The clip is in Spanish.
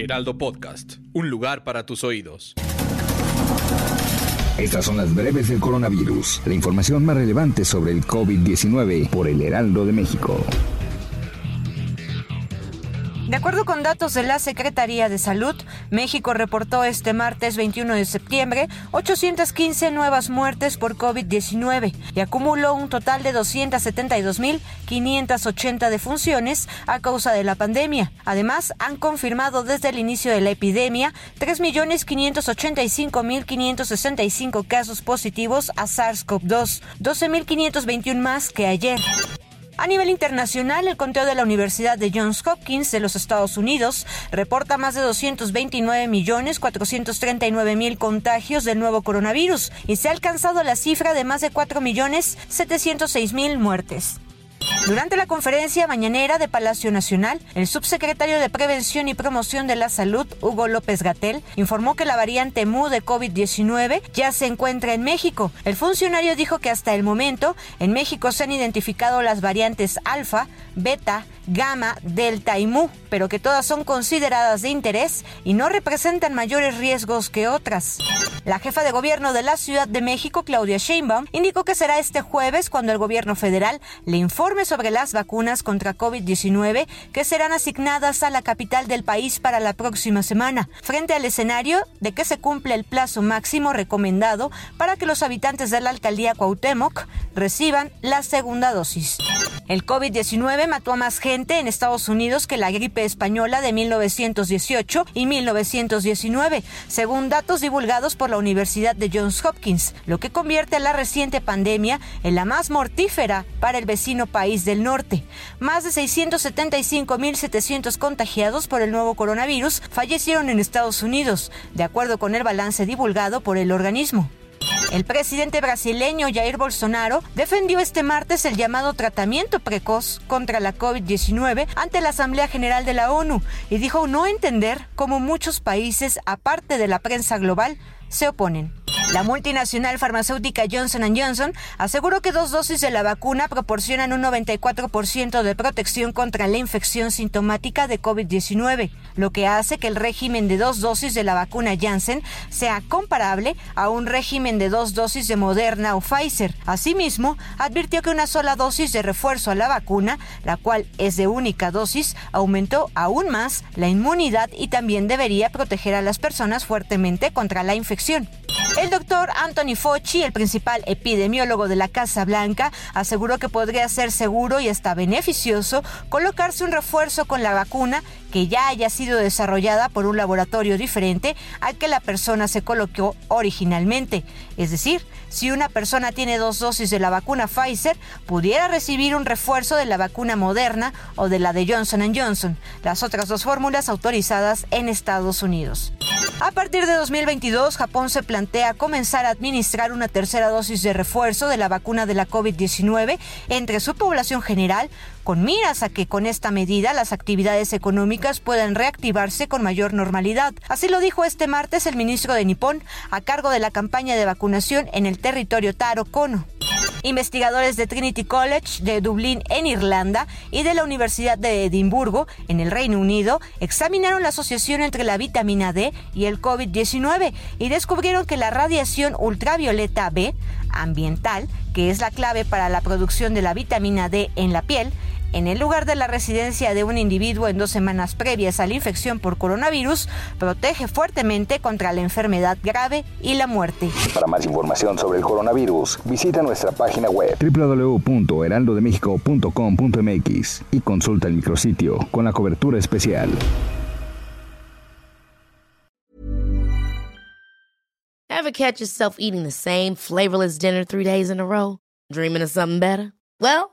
Heraldo Podcast, un lugar para tus oídos. Estas son las breves del coronavirus, la información más relevante sobre el COVID-19 por el Heraldo de México. De acuerdo con datos de la Secretaría de Salud, México reportó este martes 21 de septiembre 815 nuevas muertes por COVID-19 y acumuló un total de 272.580 defunciones a causa de la pandemia. Además, han confirmado desde el inicio de la epidemia 3.585.565 casos positivos a SARS-CoV-2, 12.521 más que ayer. A nivel internacional, el conteo de la Universidad de Johns Hopkins de los Estados Unidos reporta más de 229.439.000 contagios del nuevo coronavirus y se ha alcanzado la cifra de más de 4.706.000 muertes. Durante la conferencia mañanera de Palacio Nacional, el subsecretario de Prevención y Promoción de la Salud, Hugo López-Gatell, informó que la variante Mu de COVID-19 ya se encuentra en México. El funcionario dijo que hasta el momento, en México se han identificado las variantes alfa, beta, gamma, delta y mu, pero que todas son consideradas de interés y no representan mayores riesgos que otras. La jefa de gobierno de la Ciudad de México, Claudia Sheinbaum, indicó que será este jueves cuando el gobierno federal le informe sobre las vacunas contra COVID-19 que serán asignadas a la capital del país para la próxima semana, frente al escenario de que se cumple el plazo máximo recomendado para que los habitantes de la alcaldía Cuauhtémoc reciban la segunda dosis. El COVID-19 mató a más gente en Estados Unidos que la gripe española de 1918 y 1919, según datos divulgados por la Universidad de Johns Hopkins, lo que convierte a la reciente pandemia en la más mortífera para el vecino país del norte. Más de 675.700 contagiados por el nuevo coronavirus fallecieron en Estados Unidos, de acuerdo con el balance divulgado por el organismo. El presidente brasileño Jair Bolsonaro defendió este martes el llamado tratamiento precoz contra la COVID-19 ante la Asamblea General de la ONU y dijo no entender cómo muchos países, aparte de la prensa global, se oponen. La multinacional farmacéutica Johnson & Johnson aseguró que 2 dosis de la vacuna proporcionan un 94% de protección contra la infección sintomática de COVID-19, lo que hace que el régimen de 2 dosis de la vacuna Janssen sea comparable a un régimen de 2 dosis de Moderna o Pfizer. Asimismo, advirtió que una sola dosis de refuerzo a la vacuna, la cual es de única dosis, aumentó aún más la inmunidad y también debería proteger a las personas fuertemente contra la infección. El doctor Anthony Fauci, el principal epidemiólogo de la Casa Blanca, aseguró que podría ser seguro y hasta beneficioso colocarse un refuerzo con la vacuna que ya haya sido desarrollada por un laboratorio diferente al que la persona se colocó originalmente. Es decir, si una persona tiene 2 dosis de la vacuna Pfizer, pudiera recibir un refuerzo de la vacuna Moderna o de la de Johnson & Johnson, las otras 2 fórmulas autorizadas en Estados Unidos. A partir de 2022, Japón se plantea comenzar a administrar una 3ª dosis de refuerzo de la vacuna de la COVID-19 entre su población general, con miras a que con esta medida las actividades económicas puedan reactivarse con mayor normalidad. Así lo dijo este martes el ministro de Nipón, a cargo de la campaña de vacunación en el territorio Taro Kono. Investigadores de Trinity College de Dublín en Irlanda y de la Universidad de Edimburgo en el Reino Unido examinaron la asociación entre la vitamina D y el COVID-19 y descubrieron que la radiación ultravioleta B ambiental, que es la clave para la producción de la vitamina D en la piel, en el lugar de la residencia de un individuo en 2 semanas previas a la infección por coronavirus, protege fuertemente contra la enfermedad grave y la muerte. Para más información sobre el coronavirus, visita nuestra página web www.heraldodemexico.com.mx y consulta el micrositio con la cobertura especial. Ever catch yourself eating the same flavorless dinner 3 days in a row? Dreaming of something better? Well,